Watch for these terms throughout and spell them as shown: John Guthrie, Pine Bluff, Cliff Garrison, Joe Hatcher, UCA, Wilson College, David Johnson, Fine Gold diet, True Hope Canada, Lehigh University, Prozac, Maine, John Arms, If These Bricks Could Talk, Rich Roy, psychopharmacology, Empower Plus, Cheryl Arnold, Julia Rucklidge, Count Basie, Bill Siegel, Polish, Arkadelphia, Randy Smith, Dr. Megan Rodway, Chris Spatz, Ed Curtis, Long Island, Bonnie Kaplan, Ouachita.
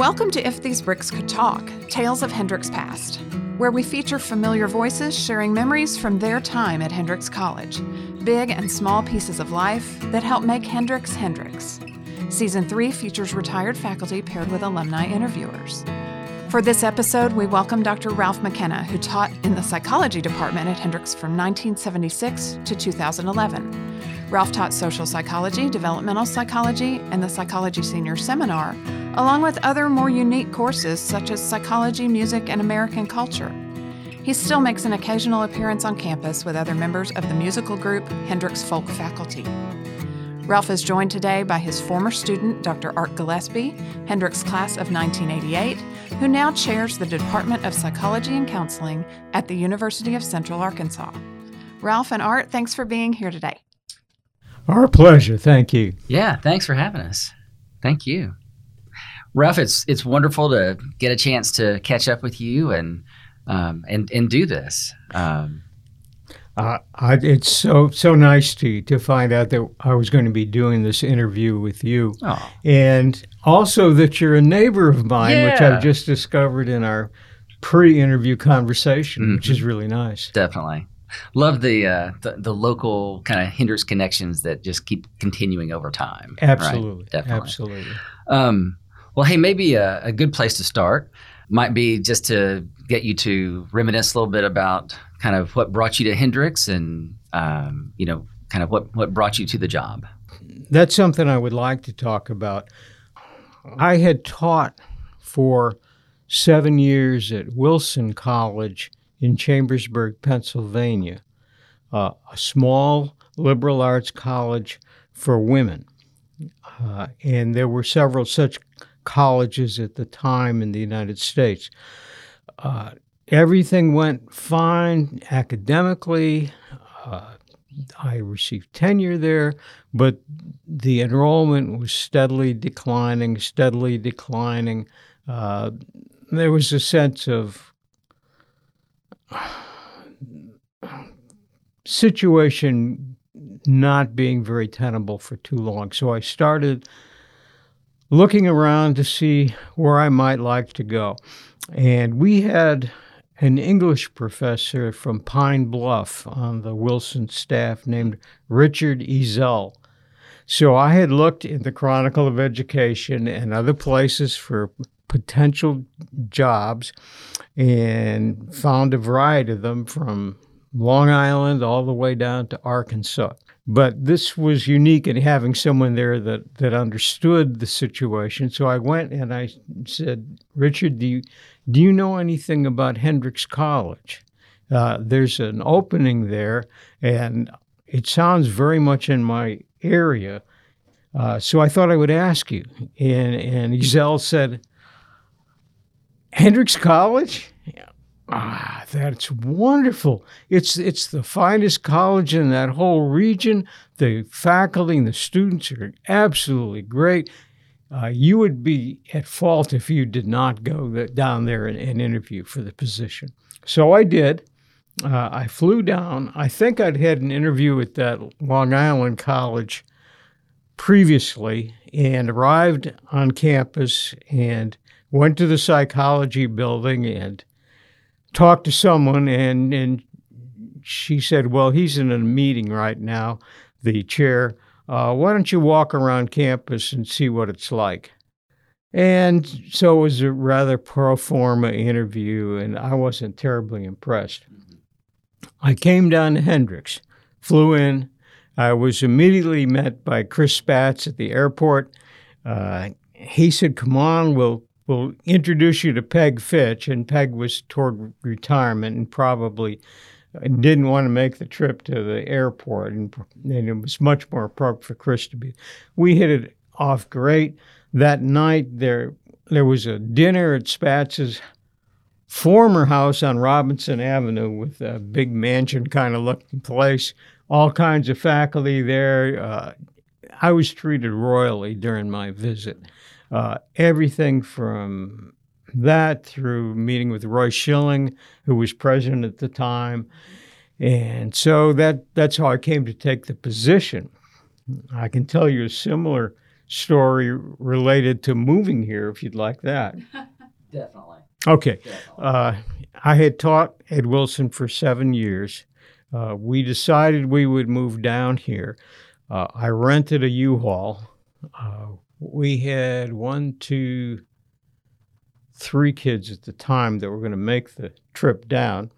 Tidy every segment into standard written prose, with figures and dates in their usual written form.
Welcome to If These Bricks Could Talk, Tales of Hendrix Past, where we feature familiar voices sharing memories from their time at Hendrix College, big and small pieces of life that help make Hendrix Hendrix. Season 3 features retired faculty paired with alumni interviewers. For this episode, we welcome Dr. Ralph McKenna, who taught in the psychology department at Hendrix from 1976 to 2011. Ralph taught social psychology, developmental psychology, and the Psychology Senior Seminar, along with other more unique courses such as psychology, music, and American culture. He still makes an occasional appearance on campus with other members of the musical group Hendrix Folk Faculty. Ralph is joined today by his former student, Dr. Art Gillespie, Hendrix class of 1988, who now chairs the Department of Psychology and Counseling at the University of Central Arkansas. Ralph and Art, thanks for being here today. Our pleasure. Thank you. Yeah, thanks for having us. Thank you. Ralph, it's wonderful to get a chance to catch up with you and do this. It's so nice to find out that I was going to be doing this interview with you. Oh. And also that you're a neighbor of mine, yeah. Which I've just discovered in our pre-interview conversation, mm-hmm. Which is really nice. Definitely. Love the local kind of Hendrix connections that just keep continuing over time. Absolutely. Right? Definitely. Absolutely. Well, hey, maybe a good place to start might be just to get you to reminisce a little bit about kind of what brought you to Hendrix and, kind of what brought you to the job. That's something I would like to talk about. I had taught for 7 years at Wilson College in Chambersburg, Pennsylvania, a small liberal arts college for women. And there were several such colleges at the time in the United States. Everything went fine academically. I received tenure there, but the enrollment was steadily declining. There was a sense of situation not being very tenable for too long. So I started looking around to see where I might like to go. And we had an English professor from Pine Bluff on the Wilson staff named Richard Ezel. So I had looked in the Chronicle of Education and other places for potential jobs and found a variety of them from Long Island all the way down to Arkansas. But this was unique in having someone there that understood the situation. So I went and I said, Richard, do you know anything about Hendrix College? There's an opening there, and it sounds very much in my area. So I thought I would ask you. And Ezel said, Hendrix College? Yeah. Ah, that's wonderful. It's the finest college in that whole region. The faculty and the students are absolutely great. You would be at fault if you did not go down there and interview for the position. So I did. I flew down. I think I'd had an interview at that Long Island college previously and arrived on campus and went to the psychology building and talked to someone, and she said, well, he's in a meeting right now, the chair. Why don't you walk around campus and see what it's like? And so it was a rather pro forma interview, and I wasn't terribly impressed. I came down to Hendrix, flew in. I was immediately met by Chris Spatz at the airport. He said, come on, we'll introduce you to Peg Fitch, and Peg was toward retirement and probably didn't want to make the trip to the airport, and it was much more appropriate for Chris to be. We hit it off great. That night, there was a dinner at Spatz's former house on Robinson Avenue with a big mansion kind of looking place, all kinds of faculty there. I was treated royally during my visit. Everything from that through meeting with Roy Schilling, who was president at the time. And so that's how I came to take the position. I can tell you a similar story related to moving here, if you'd like that. Definitely. Okay. Definitely. I had taught at Wilson for 7 years. We decided we would move down here. I rented a U-Haul. We had 3 kids at the time that were going to make the trip down.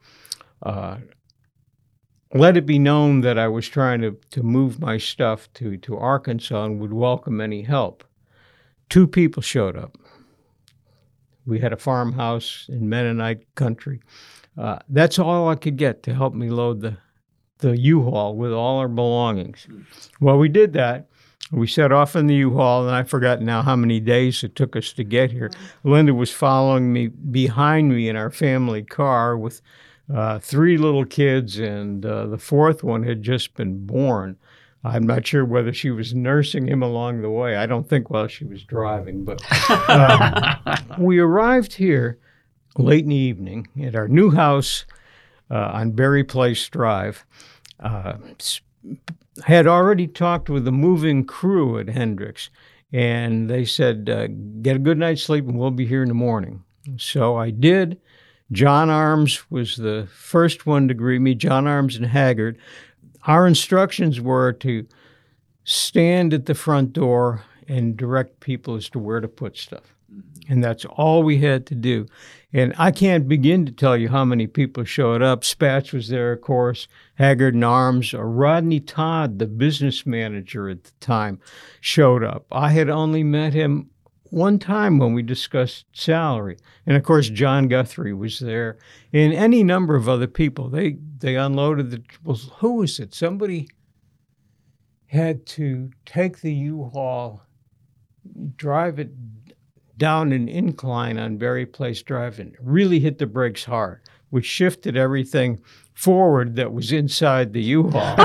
Let it be known that I was trying to move my stuff to Arkansas and would welcome any help. 2 people showed up. We had a farmhouse in Mennonite country. That's all I could get to help me load the U-Haul with all our belongings. Well, we did that. We set off in the U-Haul, and I forgot now how many days it took us to get here. Linda was following me behind me in our family car with 3 little kids, and the 4th one had just been born. I'm not sure whether she was nursing him along the way. I don't think while she was driving, but we arrived here late in the evening at our new house on Berry Place Drive. Had already talked with the moving crew at Hendrix, and they said, get a good night's sleep and we'll be here in the morning. So I did. John Arms was the first one to greet me, John Arms and Haggard. Our instructions were to stand at the front door and direct people as to where to put stuff. And that's all we had to do. And I can't begin to tell you how many people showed up. Spatz was there, of course, Haggard and Arms. Rodney Todd, the business manager at the time, showed up. I had only met him one time when we discussed salary. And, of course, John Guthrie was there. And any number of other people. They unloaded who was it? Somebody had to take the U-Haul, drive it down an incline on Berry Place Drive and really hit the brakes hard, which shifted everything forward that was inside the U-Haul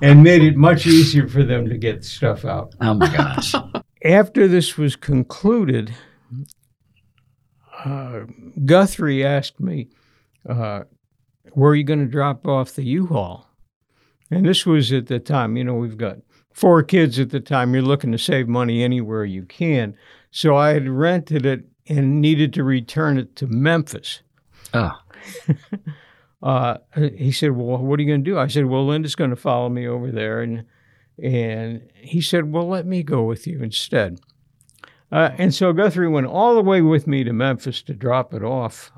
and made it much easier for them to get stuff out. Oh, my gosh. After this was concluded, Guthrie asked me, where are you going to drop off the U-Haul? And this was at the time, we've got 4 kids at the time. You're looking to save money anywhere you can. So I had rented it and needed to return it to Memphis. Oh. He said, well, what are you going to do? I said, well, Linda's going to follow me over there. And he said, well, let me go with you instead. And so Guthrie went all the way with me to Memphis to drop it off.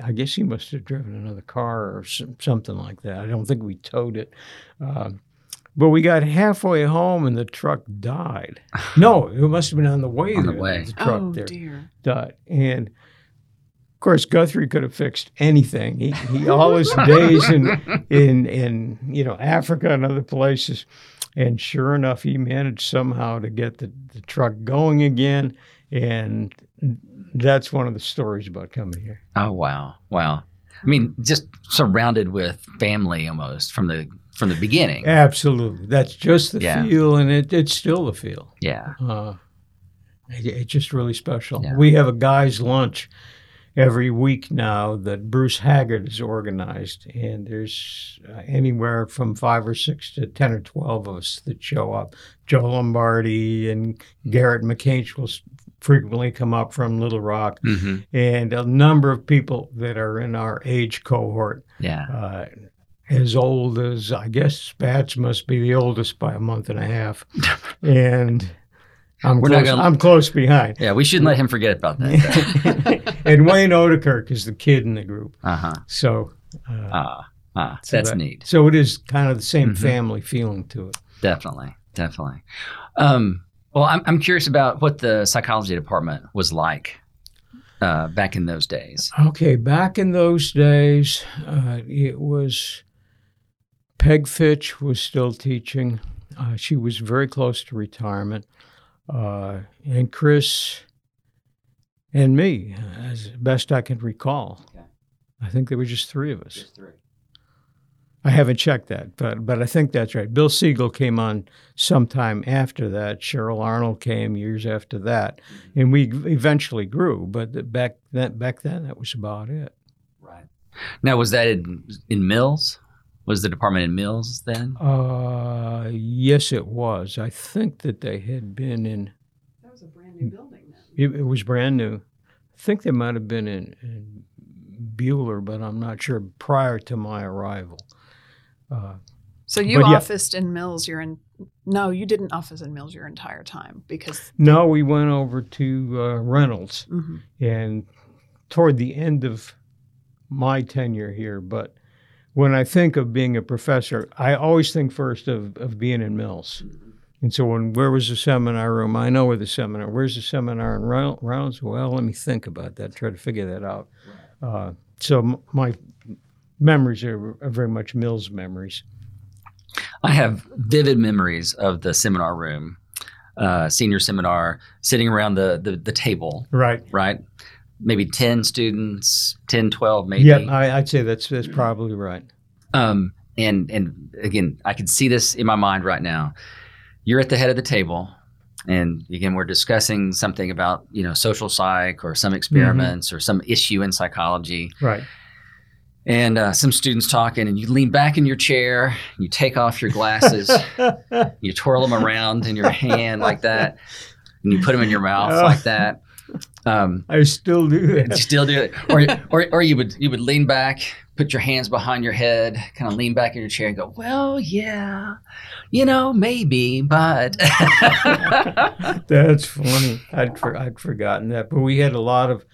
I guess he must have driven another car or something like that. I don't think we towed it. But we got halfway home and the truck died. No, it must have been on the way. On the way. The truck dear. Died. And, of course, Guthrie could have fixed anything. He all his days in Africa and other places. And sure enough, he managed somehow to get the truck going again. And that's one of the stories about coming here. Oh, wow. Wow. I mean, just surrounded with family almost from the beginning. Absolutely. That's just the feel, and it's still the feel. Yeah. It's just really special. Yeah. We have a guy's lunch every week now that Bruce Haggard has organized, and there's anywhere from 5 or 6 to 10 or 12 of us that show up. Joe Lombardi and Garrett McCain will frequently come up from Little Rock, and a number of people that are in our age cohort. Yeah. As old as, I guess, Spatz must be the oldest by a month and a half. And I'm close behind. Yeah, we shouldn't let him forget about that. And Wayne Odekirk is the kid in the group. Uh-huh. So that's neat. So it is kind of the same family feeling to it. Definitely, definitely. Well, I'm curious about what the psychology department was like back in those days. Okay, back in those days, it was Peg Fitch was still teaching. She was very close to retirement. And Chris and me, as best I can recall. Okay. I think there were just 3 of us. Just 3. I haven't checked that, but I think that's right. Bill Siegel came on sometime after that. Cheryl Arnold came years after that, and we eventually grew. But back then, that was about it. Right. Now, was that in Mills? Was the department in Mills then? Yes, it was. I think that they had been in... That was a brand new building then. It was brand new. I think they might have been in Bueller, but I'm not sure, prior to my arrival. So you officed in Mills No, you didn't office in Mills your entire time because... No, we went over to Reynolds, mm-hmm. and toward the end of my tenure here, but when I think of being a professor, I always think first of being in Mills. And so where was the seminar room? I know where the seminar, where's the seminar in Reynolds? Well, let me think about that, try to figure that out. So my memories are very much Mills memories. I have vivid memories of the seminar room, senior seminar, sitting around the table. Right. Right. Maybe 10 students, 10, 12 maybe. Yeah, I'd say that's probably right. And again, I can see this in my mind right now. You're at the head of the table, and again, we're discussing something about, you know, social psych or some experiments, mm-hmm. or some issue in psychology. Right. And some students talking, and you lean back in your chair, you take off your glasses, you twirl them around in your hand like that, and you put them in your mouth like that. I still do that. You still do it, or you would lean back, put your hands behind your head, kind of lean back in your chair, and go, "Well, yeah, you know, maybe, but." That's funny. I'd forgotten that, but we had a lot of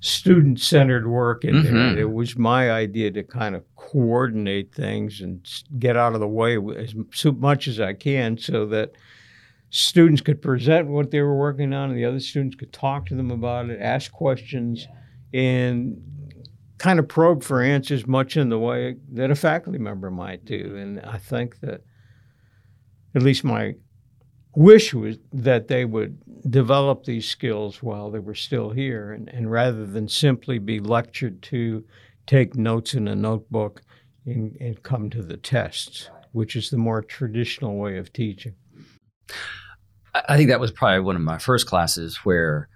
student-centered work in there. Mm-hmm. It was my idea to kind of coordinate things and get out of the way as much as I can, so that students could present what they were working on, and the other students could talk to them about it, ask questions, and kind of probe for answers, much in the way that a faculty member might do. And I think that, at least my wish was that they would develop these skills while they were still here, and rather than simply be lectured to, take notes in a notebook and come to the tests, which is the more traditional way of teaching. I think that was probably one of my first classes where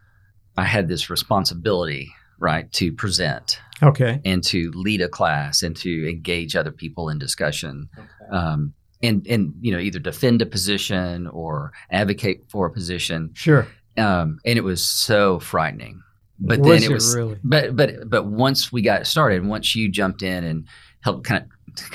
I had this responsibility, right, to present, okay, and to lead a class and to engage other people in discussion, okay. And you know, either defend a position or advocate for a position. Sure. And it was so frightening, but was then it was really? But once we got started, once you jumped in and helped kind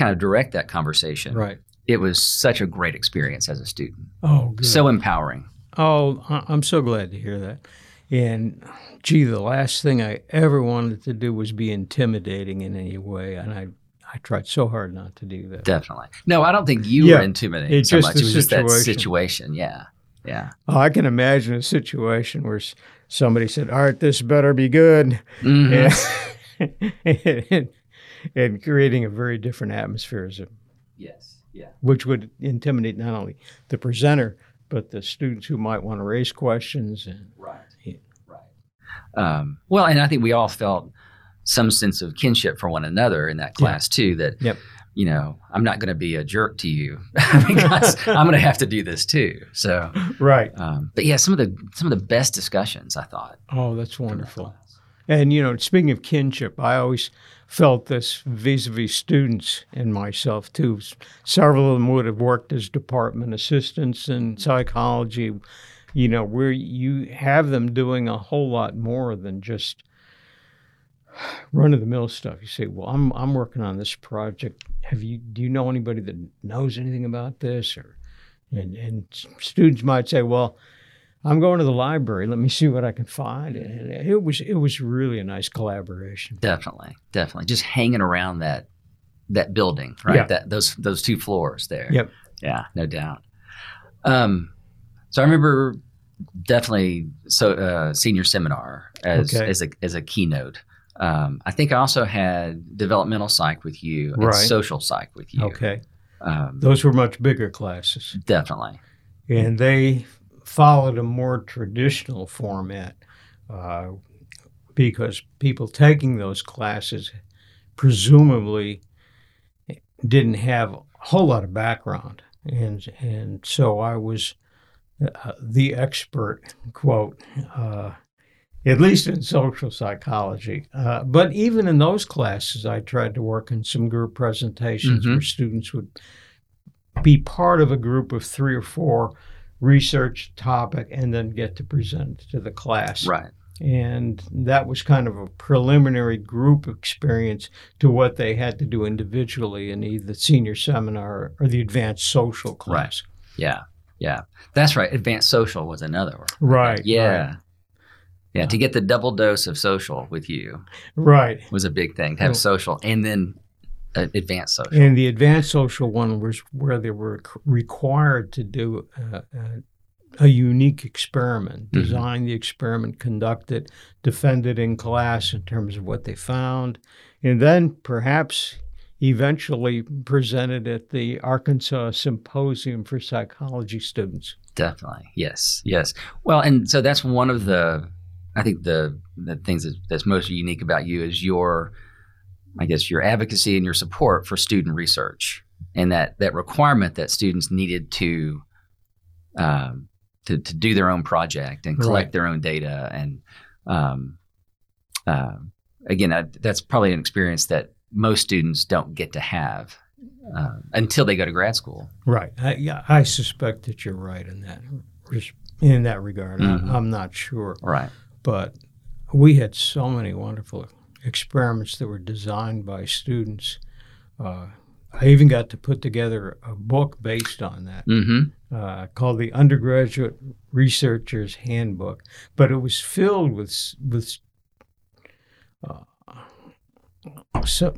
of direct that conversation, right. It was such a great experience as a student. Oh, good. So empowering. Oh, I'm so glad to hear that. And, gee, the last thing I ever wanted to do was be intimidating in any way, and I tried so hard not to do that. Definitely. No, I don't think you were intimidating so much. It was just that situation, yeah. Oh, I can imagine a situation where somebody said, all right, this better be good, mm-hmm. and creating a very different atmosphere as a... Yes. Yeah. Which would intimidate not only the presenter, but the students who might want to raise questions. And, right, yeah. Right. Well, and I think we all felt some sense of kinship for one another in that class, too, that, you know, I'm not going to be a jerk to you because I'm going to have to do this, too. So, right. But, yeah, some of the best discussions, I thought. Oh, that's wonderful. And, you know, speaking of kinship, I always felt this vis-a-vis students and myself, too. Several of them would have worked as department assistants in psychology, you know, where you have them doing a whole lot more than just run-of-the-mill stuff. You say, well, I'm working on this project. Do you know anybody that knows anything about this? And students might say, well, I'm going to the library. Let me see what I can find. And it was really a nice collaboration. Definitely. Just hanging around that building, right? Yeah. Those two floors there. Yep. Yeah, no doubt. So I remember definitely senior seminar as a keynote. I think I also had developmental psych with you and social psych with you. Okay. Those were much bigger classes. Definitely. And they followed a more traditional format because people taking those classes presumably didn't have a whole lot of background. And so I was the expert, quote, at least in social psychology. But even in those classes, I tried to work in some group presentations where students would be part of a group of 3 or 4, research topic, and then get to present to the class. Right. And that was kind of a preliminary group experience to what they had to do individually in either the senior seminar or the advanced social class. Right. Yeah. Yeah. That's right. Advanced social was another one. Right. Yeah. Right. Yeah. To get the double dose of social with you. Right. Was a big thing to have social and then advanced social. And the advanced social one was where they were required to do a unique experiment, design the experiment, conduct it, defend it in class in terms of what they found, and then perhaps eventually presented at the Arkansas Symposium for Psychology Students. Definitely. Yes. Yes. Well, and so that's one of the, I think the things that's most unique about you is your, I guess, your advocacy and your support for student research and that requirement that students needed to do their own project and collect their own data. And again, that's probably an experience that most students don't get to have until they go to grad school. Right. I suspect that you're right in that regard. I'm not sure. Right. But we had so many wonderful experiments that were designed by students. I even got to put together a book based on that called The Undergraduate Researcher's Handbook. But it was filled with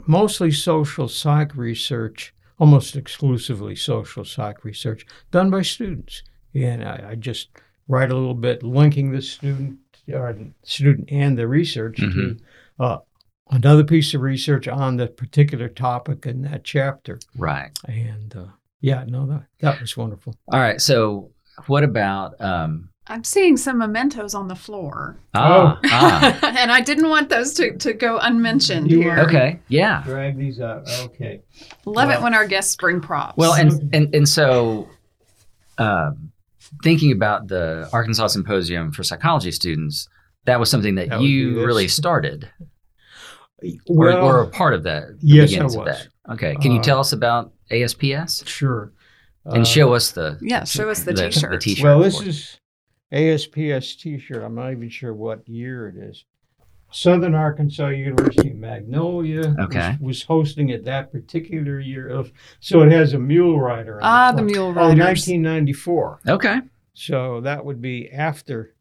mostly social psych research, almost exclusively social psych research, done by students. And I just write a little bit linking the student and the research to another piece of research on the particular topic in that chapter. Right. And that was wonderful. All right. So what about... I'm seeing some mementos on the floor. And I didn't want those to go unmentioned here. Okay. Yeah. Drag these out. Okay. Love it when our guests bring props. Well, and so thinking about the Arkansas Symposium for Psychology Students, that was something that you really started. Well, or a part of that. Yes, I was. Okay. Can you tell us about ASPS? Sure. And show us the... Yeah, show us the T-shirt. The T-shirt. Well, this is ASPS T-shirt. I'm not even sure what year it is. Southern Arkansas University, Magnolia was hosting it that particular year. So it has a mule rider. The mule rider. 1994. Okay. So that would be after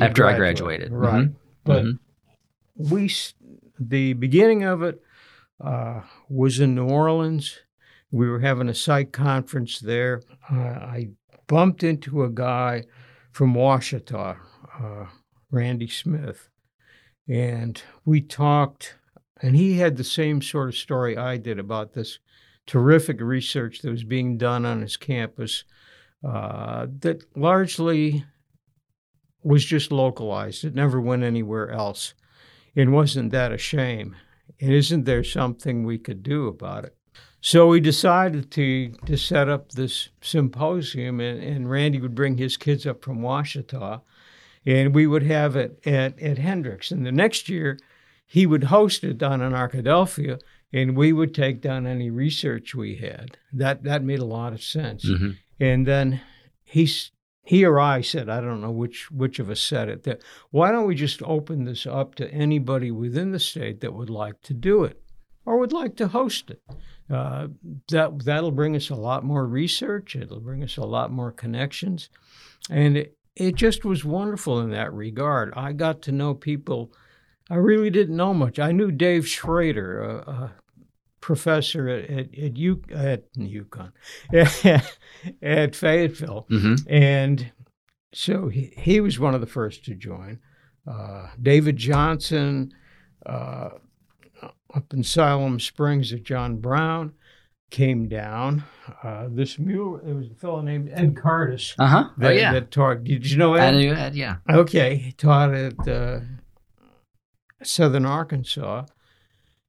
I graduated. Right. But the beginning of it was in New Orleans. We were having a psych conference there. I bumped into a guy from Ouachita, Randy Smith, and we talked, and he had the same sort of story I did about this terrific research that was being done on his campus that largely was just localized. It never went anywhere else. And wasn't that a shame? And isn't there something we could do about it? So we decided to set up this symposium, and Randy would bring his kids up from Ouachita, and we would have it at Hendrix. And the next year, he would host it down in Arkadelphia, and we would take down any research we had. That made a lot of sense. And then he or I said, I don't know which of us said it, that why don't we just open this up to anybody within the state that would like to do it or would like to host it? That'll bring us a lot more research. It'll bring us a lot more connections. And it just was wonderful in that regard. I got to know people. I really didn't know much. I knew Dave Schrader, a professor at Fayetteville. And so he was one of the first to join. David Johnson up in Siloam Springs at John Brown came down. There was a fellow named Ed Curtis that taught. Did you know Ed? I knew Ed, yeah. Okay, he taught at Southern Arkansas.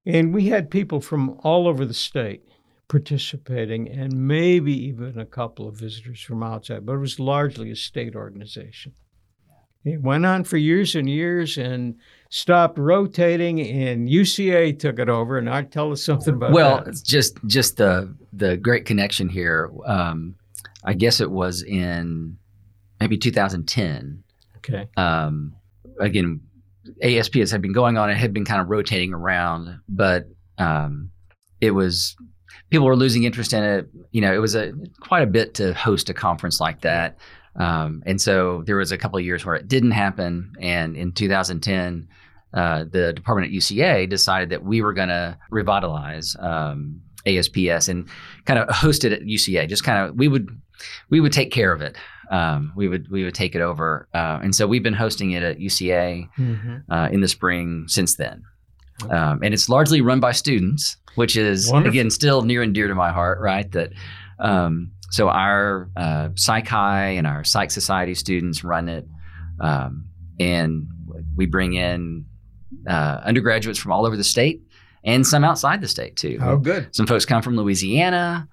And we had people from all over the state participating, and maybe even a couple of visitors from outside, but it was largely a state organization. It went on for years and years and stopped rotating, and UCA took it over. And Art, tell us something about that. Well, just the great connection here. I guess it was in maybe 2010. Okay. Again, ASPS had been going on. It had been kind of rotating around, but it was people were losing interest in it. You know, it was quite a bit to host a conference like that. And so there was a couple of years where it didn't happen. And in 2010, the department at UCA decided that we were going to revitalize ASPS and kind of host it at UCA. Just kind of we would take care of it. We would take it over. And so we've been hosting it at UCA in the spring since then. Okay. And it's largely run by students, which is, again, still near and dear to my heart, right? That so our Psychi and our Psych Society students run it, and we bring in undergraduates from all over the state and some outside the state too. Oh, good. Some folks come from Louisiana,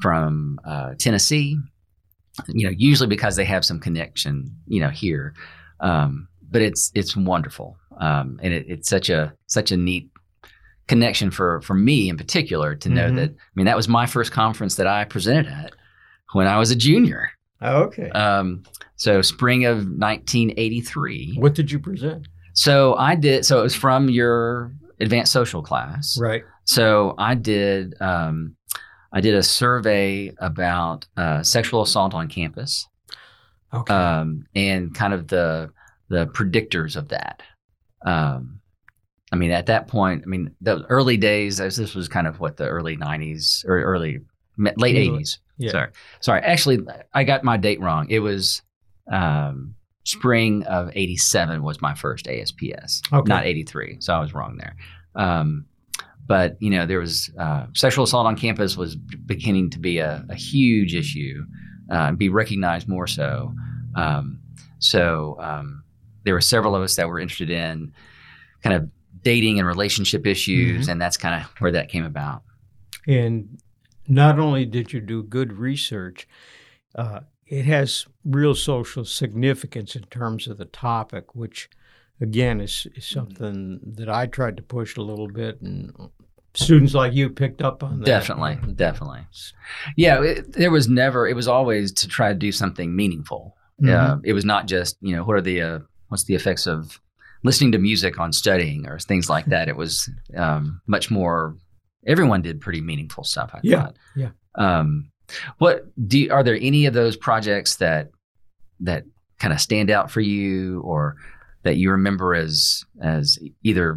from Tennessee, you know, usually because they have some connection, you know, here. But it's wonderful, and it's such a neat connection for me in particular to know that, I mean, that was my first conference that I presented at when I was a junior. Oh, okay. So spring of 1983. What did you present? So it was from your advanced social class. Right. So I did a survey about sexual assault on campus. Okay. And kind of the predictors of that. I mean, at that point, I mean, the early days, this was kind of what the early 90s or late 80s. Yeah. Sorry. Actually, I got my date wrong. It was spring of 87 was my first ASPS, okay, not 83. So I was wrong there. But, you know, there was sexual assault on campus was beginning to be a huge issue and be recognized more so. So there were several of us that were interested in kind of dating and relationship issues, and that's kind of where that came about. And not only did you do good research, it has real social significance in terms of the topic, which again is something that I tried to push a little bit, and students like you picked up on that. Definitely. Yeah, it was always to try to do something meaningful. It was not just, you know, what's the effects of listening to music on studying or things like that. It was much more, everyone did pretty meaningful stuff, I thought. Yeah. Are there any of those projects that kind of stand out for you or that you remember as either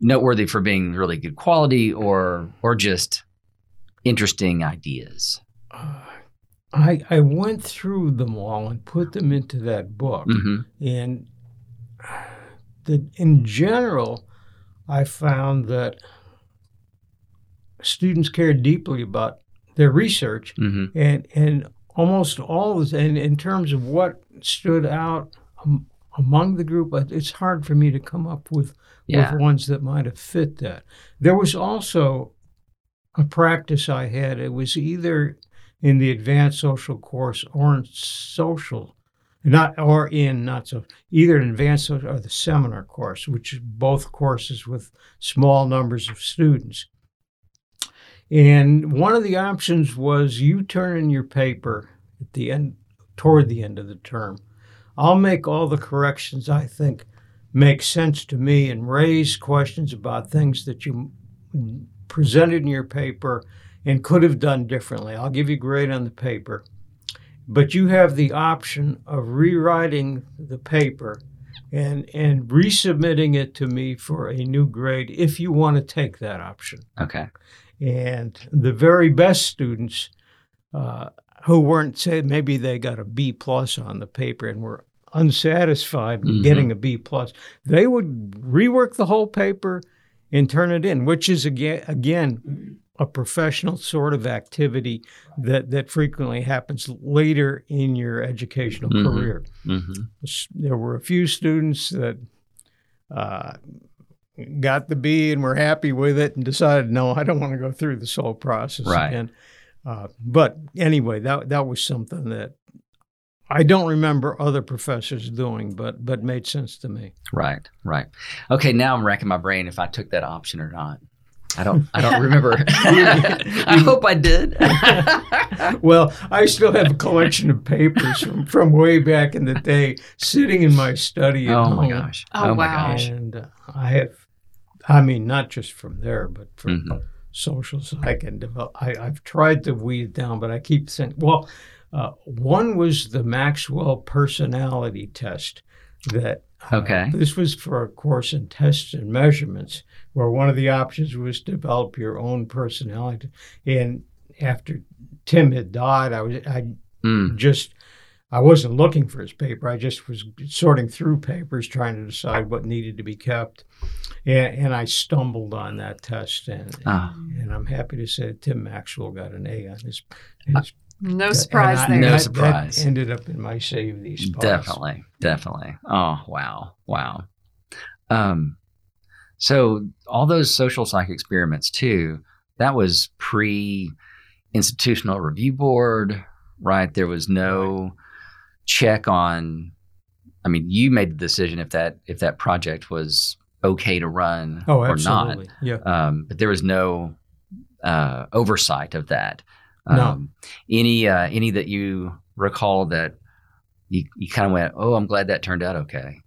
noteworthy for being really good quality or just interesting ideas? I went through them all and put them into that book. And in general, I found that students cared deeply about their research, and almost always, and in terms of what stood out among the group, it's hard for me to come up with ones that might have fit that. There was also a practice I had. It was either in the advanced social course or in social either in advanced social or the seminar course, which is both courses with small numbers of students. And one of the options was you turn in your paper at the end, toward the end of the term. I'll make all the corrections I think make sense to me and raise questions about things that you presented in your paper and could have done differently. I'll give you a grade on the paper. But you have the option of rewriting the paper and resubmitting it to me for a new grade if you want to take that option. Okay. And the very best students who weren't, say, maybe they got a B+ on the paper and were unsatisfied with getting a B+, they would rework the whole paper and turn it in, which is, again, a professional sort of activity that frequently happens later in your educational career. There were a few students that got the B and were happy with it and decided, no, I don't want to go through this whole process again. But anyway, that was something that I don't remember other professors doing, but made sense to me. Right, right. Okay, now I'm racking my brain if I took that option or not. I don't remember. I hope I did. Well, I still have a collection of papers from way back in the day sitting in my study at home. Gosh. Oh, wow. My gosh. And I have, I mean, not just from there, but from socials I can develop. I've tried to weed down, but I keep thinking, well, one was the Maxwell personality test that this was for a course in tests and measurements, where one of the options was develop your own personality. And after Tim had died, I wasn't looking for his paper. I just was sorting through papers, trying to decide what needed to be kept. And I stumbled on that test. And I'm happy to say that Tim Maxwell got an A on his no surprise there. No surprise. That ended up in my Save These Pods. Definitely. Oh, wow. So all those social psych experiments too, that was pre-institutional review board, right? There was no check on, I mean, you made the decision if that project was okay to run or not. Yeah. But there was no oversight of that. No. Any that you recall that you kind of went, I'm glad that turned out okay?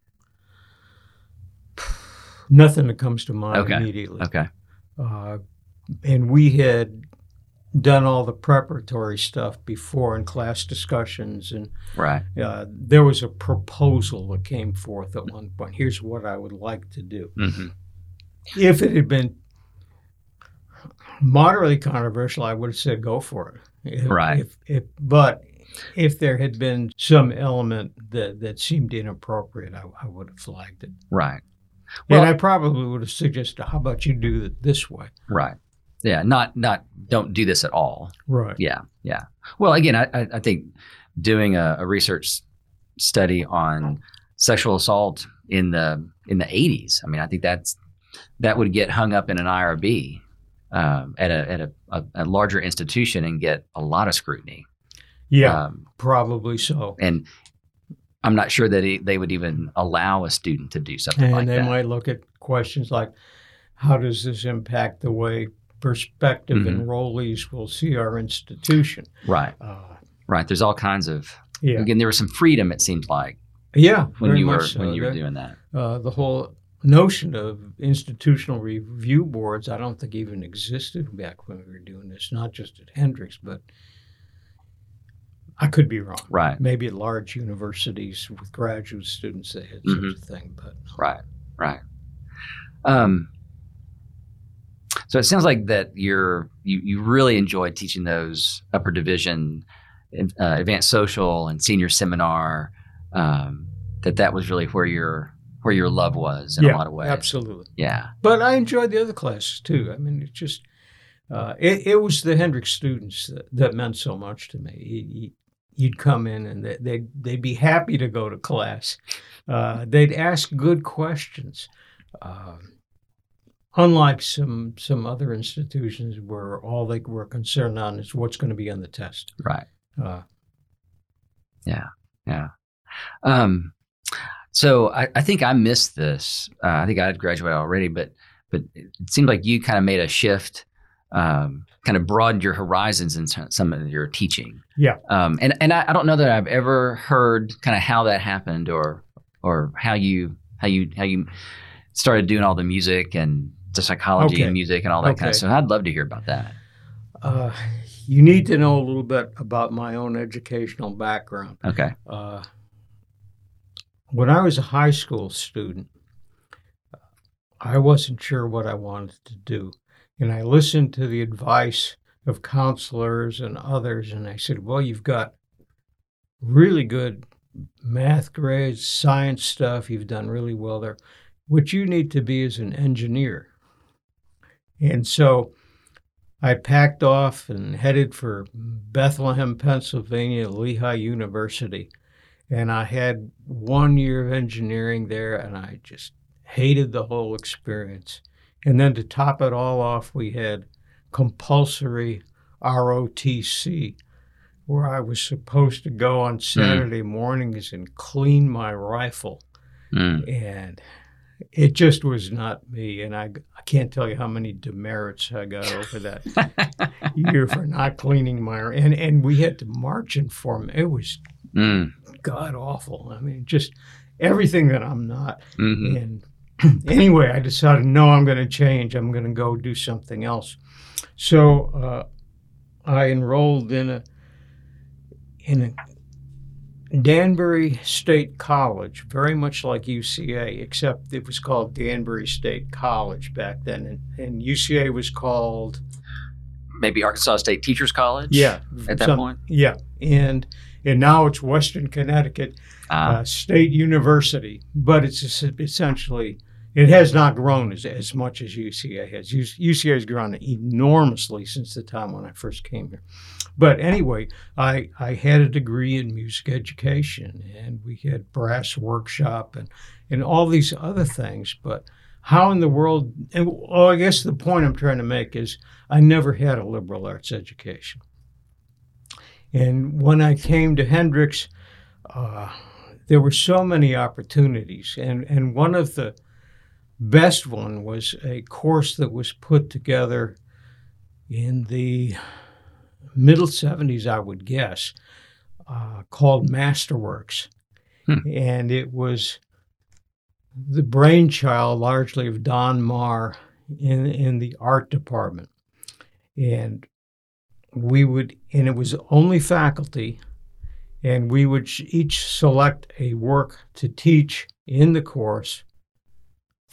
Nothing that comes to mind immediately. Okay. And we had done all the preparatory stuff before in class discussions. And there was a proposal that came forth at one point. Here's what I would like to do. Mm-hmm. If it had been moderately controversial, I would have said go for it. But if there had been some element that seemed inappropriate, I would have flagged it. Right. Well, and I probably would have suggested, how about you do it this way? Right. Yeah. Not don't do this at all. Right. Yeah. Yeah. Well, again, I think doing a research study on sexual assault in the 80s. I mean, I think that would get hung up in an IRB. At a larger institution and get a lot of scrutiny. Yeah, probably so. And I'm not sure that they would even allow a student to do something like that. And they might look at questions like, how does this impact the way prospective enrollees will see our institution? Right, right. There's all kinds of, again, there was some freedom, it seemed like. Yeah, when you were doing that. The whole notion of institutional review boards, I don't think even existed back when we were doing this, not just at Hendrix, but I could be wrong. Right. Maybe at large universities with graduate students, they had such a thing. But Right. So it sounds like that you really enjoyed teaching those upper division, advanced social and senior seminar, that was really where your love was in a lot of ways. Absolutely. Yeah. But I enjoyed the other classes too. I mean, it just, it was the Hendrix students that meant so much to me. You'd come in and they'd be happy to go to class. They'd ask good questions. Unlike some other institutions where all they were concerned on is what's going to be on the test. Right. Yeah. So I think I missed this. I think I had graduated already, but it seemed like you kind of made a shift, kind of broadened your horizons in some of your teaching. Yeah. And I don't know that I've ever heard kind of how that happened or how you started doing all the music and the psychology and music and all that kind of stuff. I'd love to hear about that. You need to know a little bit about my own educational background. Okay. When I was a high school student, I wasn't sure what I wanted to do. And I listened to the advice of counselors and others, and I said, well, you've got really good math grades, science stuff, you've done really well there. What you need to be is an engineer. And so I packed off and headed for Bethlehem, Pennsylvania, Lehigh University. And I had 1 year of engineering there, and I just hated the whole experience. And then to top it all off, we had compulsory ROTC, where I was supposed to go on Saturday mornings and clean my rifle. And it just was not me. And I can't tell you how many demerits I got over that year for not cleaning my rifle. And we had to march in form. It was god-awful. I mean, just everything that I'm not. And anyway, I decided, no, I'm going to change. I'm going to go do something else. So I enrolled in a Danbury State College, very much like UCA, except it was called Danbury State College back then, and UCA was called maybe Arkansas State Teachers College. Yeah, at that point. Yeah, and now it's Western Connecticut State University, but it's essentially. It has not grown as much as UCA has. UCA has grown enormously since the time when I first came here. But anyway, I had a degree in music education, and we had brass workshop and all these other things. But how in the world, I guess the point I'm trying to make is I never had a liberal arts education. And when I came to Hendrix, there were so many opportunities. And one of the best one was a course that was put together in the middle 70s, I would guess, called Masterworks. And it was the brainchild largely of Don Marr in the art department. And it was only faculty, and we would each select a work to teach in the course.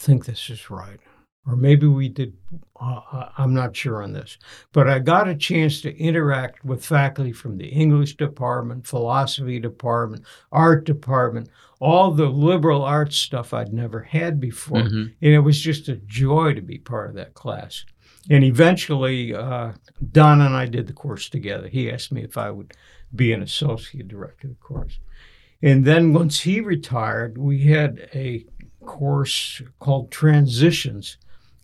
Think this is right, or maybe we did, I'm not sure on this, but I got a chance to interact with faculty from the English department, philosophy department, art department, all the liberal arts stuff I'd never had before, and it was just a joy to be part of that class. And eventually, Don and I did the course together. He asked me if I would be an associate director of the course. And then once he retired, we had a course called Transitions,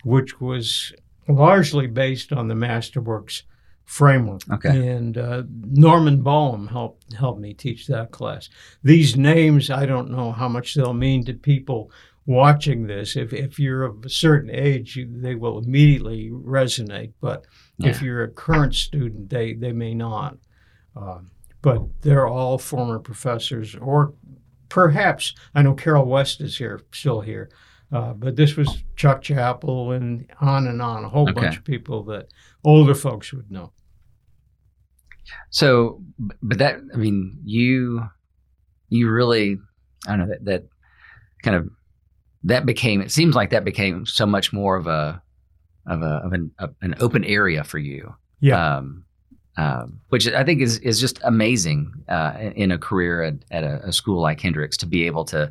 which was largely based on the Masterworks framework. Okay. And Norman Boehm helped me teach that class. These names, I don't know how much they'll mean to people watching this. If you're of a certain age, they will immediately resonate, but if you're a current student, they may not. But they're all former professors or perhaps, I know Carol West is here, still here, but this was Chuck Chappell and on, a whole bunch of people that older folks would know. So, but that, I mean, you really, I don't know, that kind of, it seems like that became so much more of an open area for you. Yeah. Which I think is just amazing in a career at a school like Hendrix, to be able to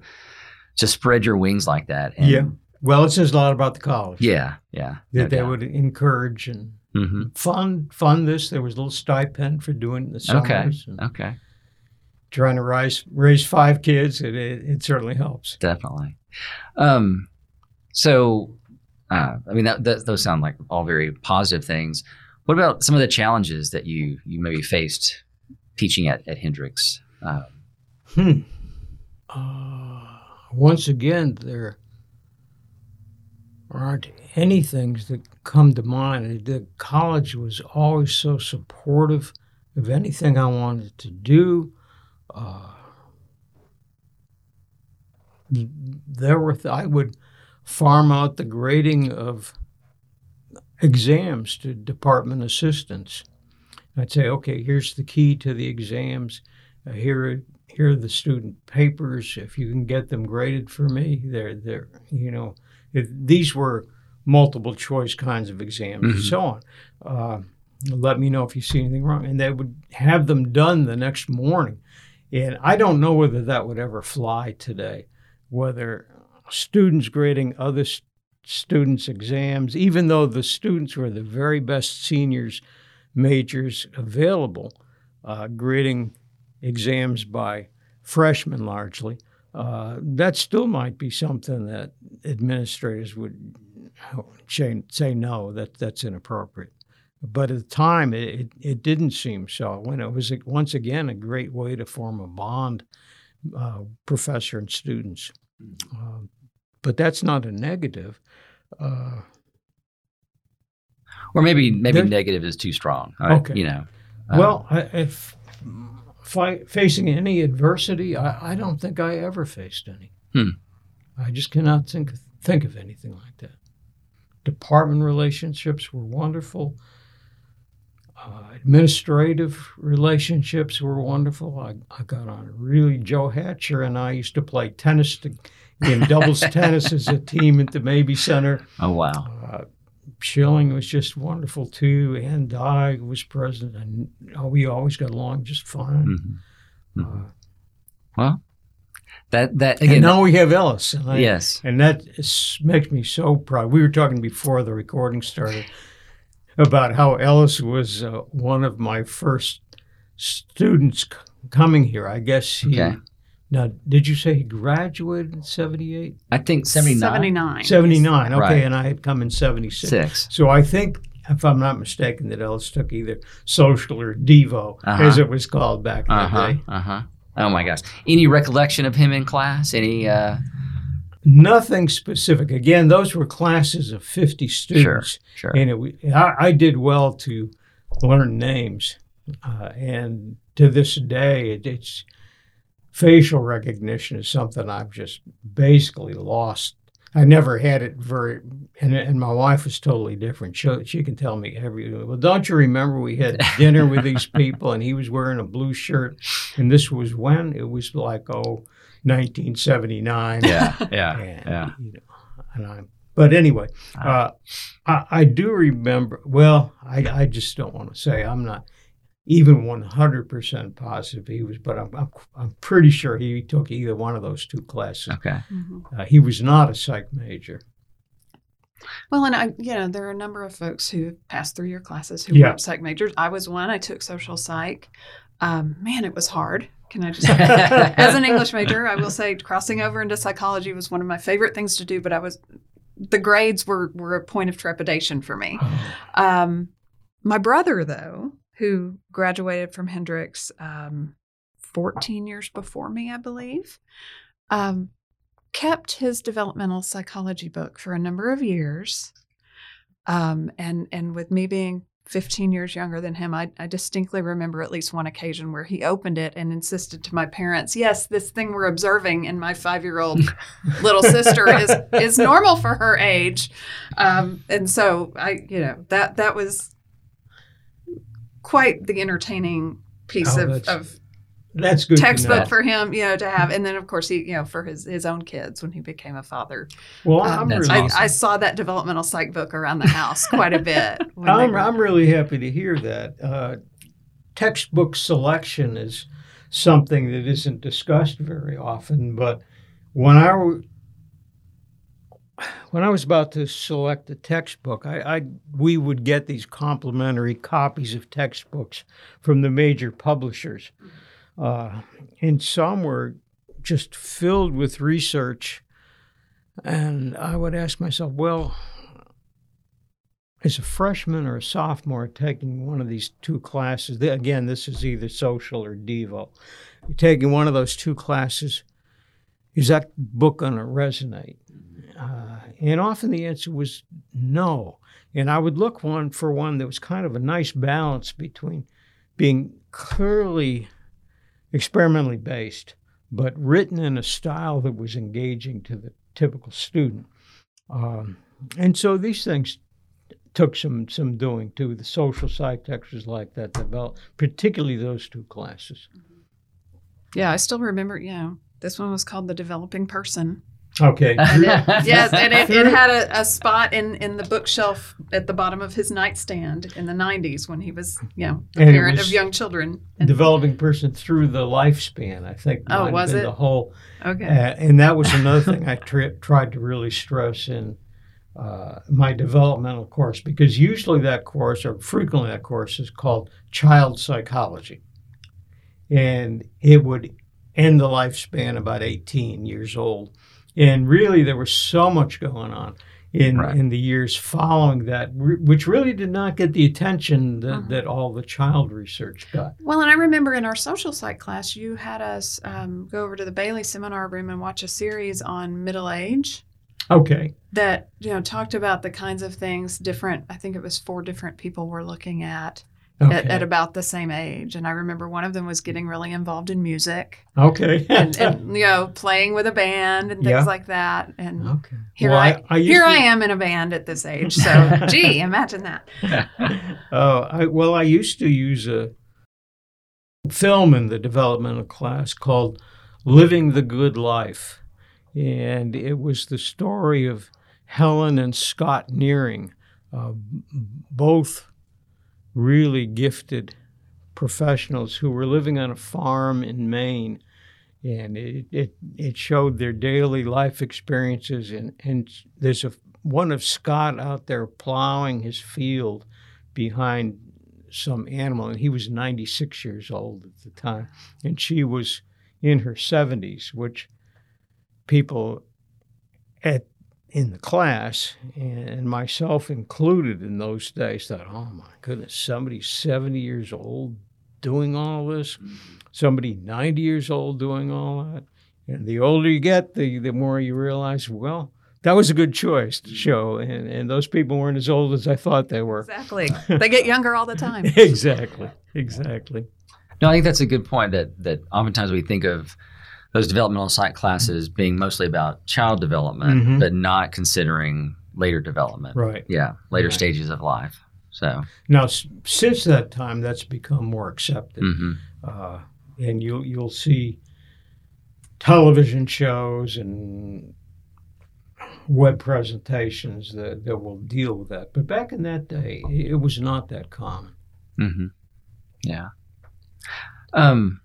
spread your wings like that. And well, it says a lot about the college. Yeah. That they would encourage and fund this. There was a little stipend for doing it in the summers. Okay. Trying to raise five kids, it certainly helps. Definitely. I mean, those sound like all very positive things. What about some of the challenges that you maybe faced teaching at Hendrix? Once again, there aren't any things that come to mind. The college was always so supportive of anything I wanted to do. I would farm out the grading of exams to department assistants. I'd say, okay, here's the key to the exams. Here are the student papers. If you can get them graded for me, they're these were multiple choice kinds of exams and so on. Let me know if you see anything wrong. And they would have them done the next morning. And I don't know whether that would ever fly today, whether students grading other students' exams, even though the students were the very best seniors majors available, grading exams by freshmen largely, that still might be something that administrators would say no, that's inappropriate. But at the time, it didn't seem so. When it was, once again, a great way to form a bond, professor and students. But that's not a negative. Or maybe negative is too strong. Okay. Well, facing any adversity, I don't think I ever faced any. I just cannot think of anything like that. Department relationships were wonderful. Administrative relationships were wonderful. I got on really. Joe Hatcher and I used to play tennis in doubles tennis as a team at the Mabee Center. Oh, wow. Schilling was just wonderful, too, and I was president, and we always got along just fine. Mm-hmm. Well, that again. And now we have Ellis. And yes. And that makes me so proud. We were talking before the recording started about how Ellis was one of my first students coming here. I guess he... Okay. Now, did you say he graduated in 78? I think 79. 79, okay, right. And I had come in 76. So I think, if I'm not mistaken, that Ellis took either social or Devo, as it was called back in the day. Oh, my gosh. Any recollection of him in class? Any? Nothing specific. Again, those were classes of 50 students. Sure. And I did well to learn names. And to this day, it's... Facial recognition is something I've just basically lost. I never had it and my wife is totally different. She can tell me everything. Well, don't you remember we had dinner with these people and he was wearing a blue shirt? And this was when? It was like, 1979. Yeah. But anyway, I do remember, well, I just don't want to say I'm not even 100% positive he was, but I'm pretty sure he took either one of those two classes. Okay. Mm-hmm. He was not a psych major. Well, and there are a number of folks who passed through your classes who weren't psych majors. I was one. I took social psych. Man, it was hard. Can I just, as an English major, I will say crossing over into psychology was one of my favorite things to do, but the grades were a point of trepidation for me. My brother, though, who graduated from Hendrix 14 years before me, I believe, kept his developmental psychology book for a number of years. And with me being 15 years younger than him, I distinctly remember at least one occasion where he opened it and insisted to my parents, yes, this thing we're observing in my 5-year-old little sister is normal for her age. And so, that was... quite the entertaining piece of good textbook for him, to have. And then, of course, he, for his own kids when he became a father. Well, I saw that developmental psych book around the house quite a bit. I'm really happy to hear that. Textbook selection is something that isn't discussed very often. But when I was about to select a textbook, we would get these complimentary copies of textbooks from the major publishers. And some were just filled with research. And I would ask myself, well, as a freshman or a sophomore taking one of these two classes, again, this is either social or Devo, taking one of those two classes, is that book going to resonate? And often the answer was no. And I would look for one that was kind of a nice balance between being clearly experimentally based, but written in a style that was engaging to the typical student. And so these things took some doing too. The social psych textures like that developed, particularly those two classes. Yeah, I still remember, this one was called The Developing Person. Okay. Yes, and it had a spot in the bookshelf at the bottom of his nightstand in the 90s when he was, the parent of young children. Developing person through the lifespan, I think. Oh, was it? The whole. Okay. And that was another thing I tried to really stress in my developmental course, because usually that course, or frequently that course, is called child psychology. And it would end the lifespan about 18 years old. And really, there was so much going on. in the years following that, which really did not get the attention that all the child research got. Well, and I remember in our social psych class, you had us go over to the Bailey seminar room and watch a series on middle age. Okay. That, you know, talked about the kinds of things different, I think it was 4 different people were looking at about the same age. And I remember one of them was getting really involved in music. Okay. and you know, playing with a band and things like that. And I am in a band at this age. So, gee, imagine that. I used to use a film in the developmental class called Living the Good Life. And it was the story of Helen and Scott Nearing, both really gifted professionals who were living on a farm in Maine. And it showed their daily life experiences. And there's one of Scott out there plowing his field behind some animal. And he was 96 years old at the time. And she was in her 70s, which people in the class, and myself included in those days, thought, oh my goodness, somebody's 70 years old doing all this, somebody 90 years old doing all that. And the older you get, the more you realize, well, that was a good choice to show, and those people weren't as old as I thought they were. Exactly. They get younger all the time. Exactly. No, I think that's a good point that oftentimes we think of those developmental psych classes being mostly about child development, but not considering later development. Right. Yeah, later stages of life. So now, since that time, that's become more accepted, and you'll see television shows and web presentations that will deal with that. But back in that day, it was not that common. Mm-hmm. Yeah. I'm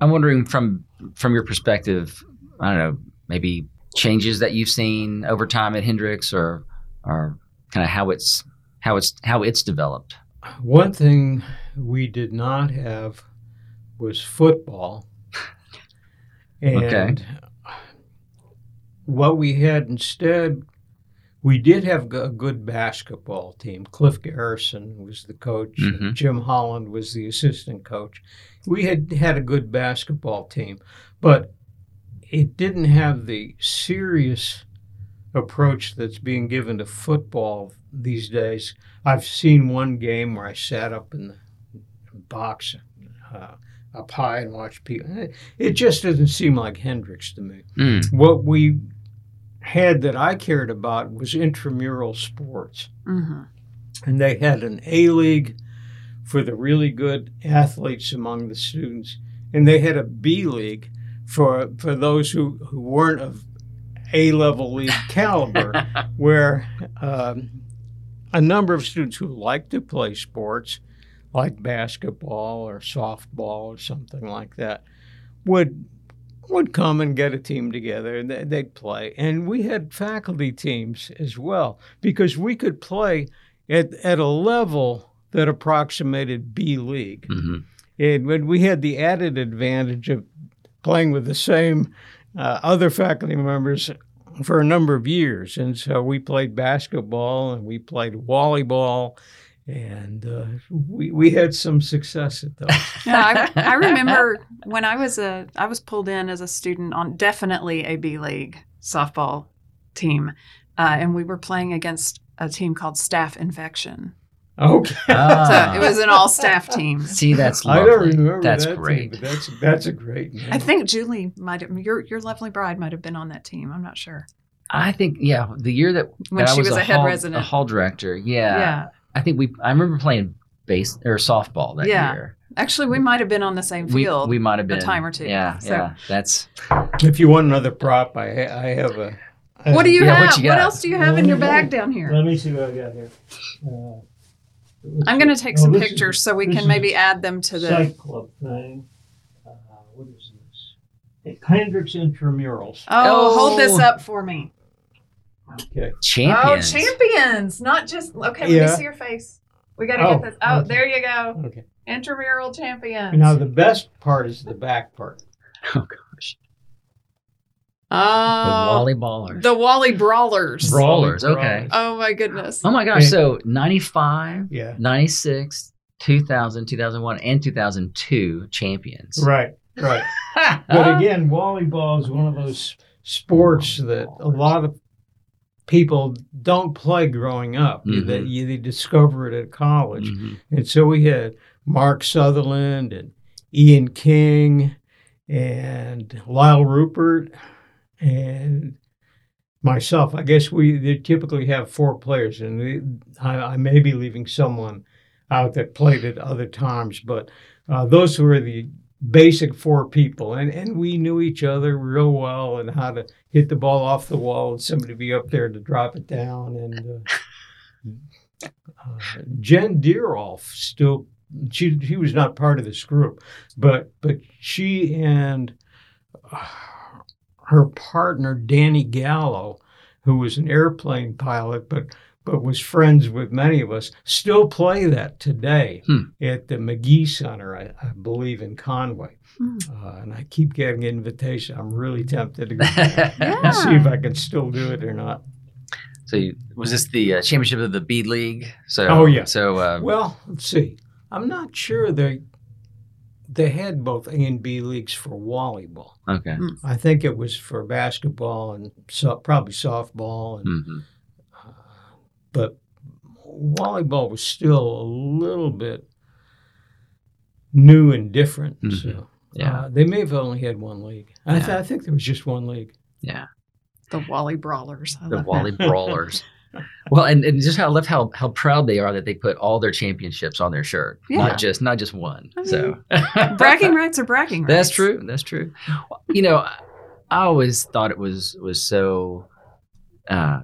wondering from your perspective, I don't know, maybe changes that you've seen over time at Hendrix, or kind of how it's developed. One thing we did not have was football. And what we had instead, we did have a good basketball team. Cliff Garrison was the coach. Mm-hmm. Jim Holland was the assistant coach. We had a good basketball team, but it didn't have the serious approach that's being given to football these days. I've seen one game where I sat up in the box up high and watched people. It just doesn't seem like Hendrix to me. Mm. What we had that I cared about was intramural sports. Mm-hmm. And they had an A-League for the really good athletes among the students, and they had a B-League for those who weren't of A-level league caliber, where a number of students who liked to play sports, like basketball or softball or something like that, would come and get a team together, and they'd play. And we had faculty teams as well, because we could play at a level that approximated B League. Mm-hmm. And we had the added advantage of playing with the same other faculty members for a number of years. And so we played basketball and we played volleyball, and we had some success at those. I remember when I was pulled in as a student on definitely a B League softball team, and we were playing against a team called Staph Infection. Okay. So it was an all-staff team. See, that's lovely. I don't remember that great. Team, but that's a great name. I think Julie might have, your lovely bride might have been on that team. I'm not sure. I think, yeah, the year that when she was a head resident, a hall director. Yeah. Yeah. I think I remember playing base or softball that year. Actually, we might have been on the same field. We might have been a time or two. Yeah, so. Yeah. That's. If you want another prop, I have a. What do you have? What else do you have in your bag down here? Let me see what I got here. I'm going to take some pictures so we can maybe add them to the Psych Club thing. What is this? Hendrix Intramurals. Oh, hold this up for me. Okay. Champions. Oh, champions, not just. Okay, let me see your face. We got to get this. Oh, okay. There you go. Okay. Intramural champions. Now the best part is the back part. Oh gosh. The Wally Ballers. The Wally Brawlers. Brawlers, okay. Oh, my goodness. Oh, my gosh. So, 95, yeah. 96, 2000, 2001, and 2002 champions. Right, right. But again, volleyball is one of those sports that a lot of people don't play growing up. Mm-hmm. They discover it at college. Mm-hmm. And so we had Mark Sutherland and Ian King and Lyle Rupert and myself. I guess they typically have four players, and I may be leaving someone out that played at other times, but those were the basic four people, and we knew each other real well and how to hit the ball off the wall and somebody be up there to drop it down. And Jen Deeroff still, she was not part of this group, but she and her partner Danny Gallo, who was an airplane pilot but was friends with many of us, still play that today at the Mabee Center, I believe, in Conway. And I keep getting invitations. I'm really tempted to go and see if I can still do it or not. So was this the championship of the B League? So, oh, yeah. So, well, let's see. I'm not sure they had both A and B leagues for volleyball. Okay. I think it was for basketball and probably softball and but volleyball was still a little bit new and different. Mm-hmm. So they may have only had one league. I think there was just one league. Yeah, the Wally Brawlers. The Wally Brawlers. Well, and just how proud they are that they put all their championships on their shirt, not just one. I mean, so bragging rights are bragging rights. That's true. That's true. You know, I always thought it was so.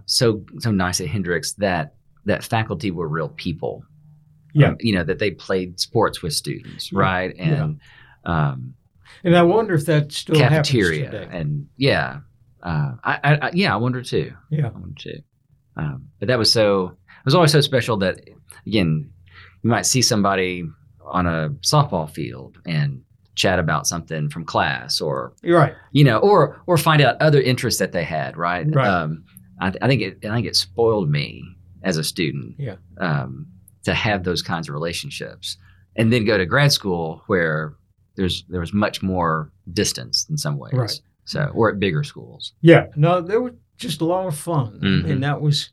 So nice at Hendrix that faculty were real people, that they played sports with students, right? And and I wonder if that still cafeteria happens today. And I wonder too. Yeah, I wonder too. But that was it was always so special that, again, you might see somebody on a softball field and chat about something from class, or or find out other interests that they had, right? Right. I think it spoiled me as a student to have those kinds of relationships, and then go to grad school where there was much more distance in some ways. Right. So, or at bigger schools. Yeah. No, there was just a lot of fun, and that was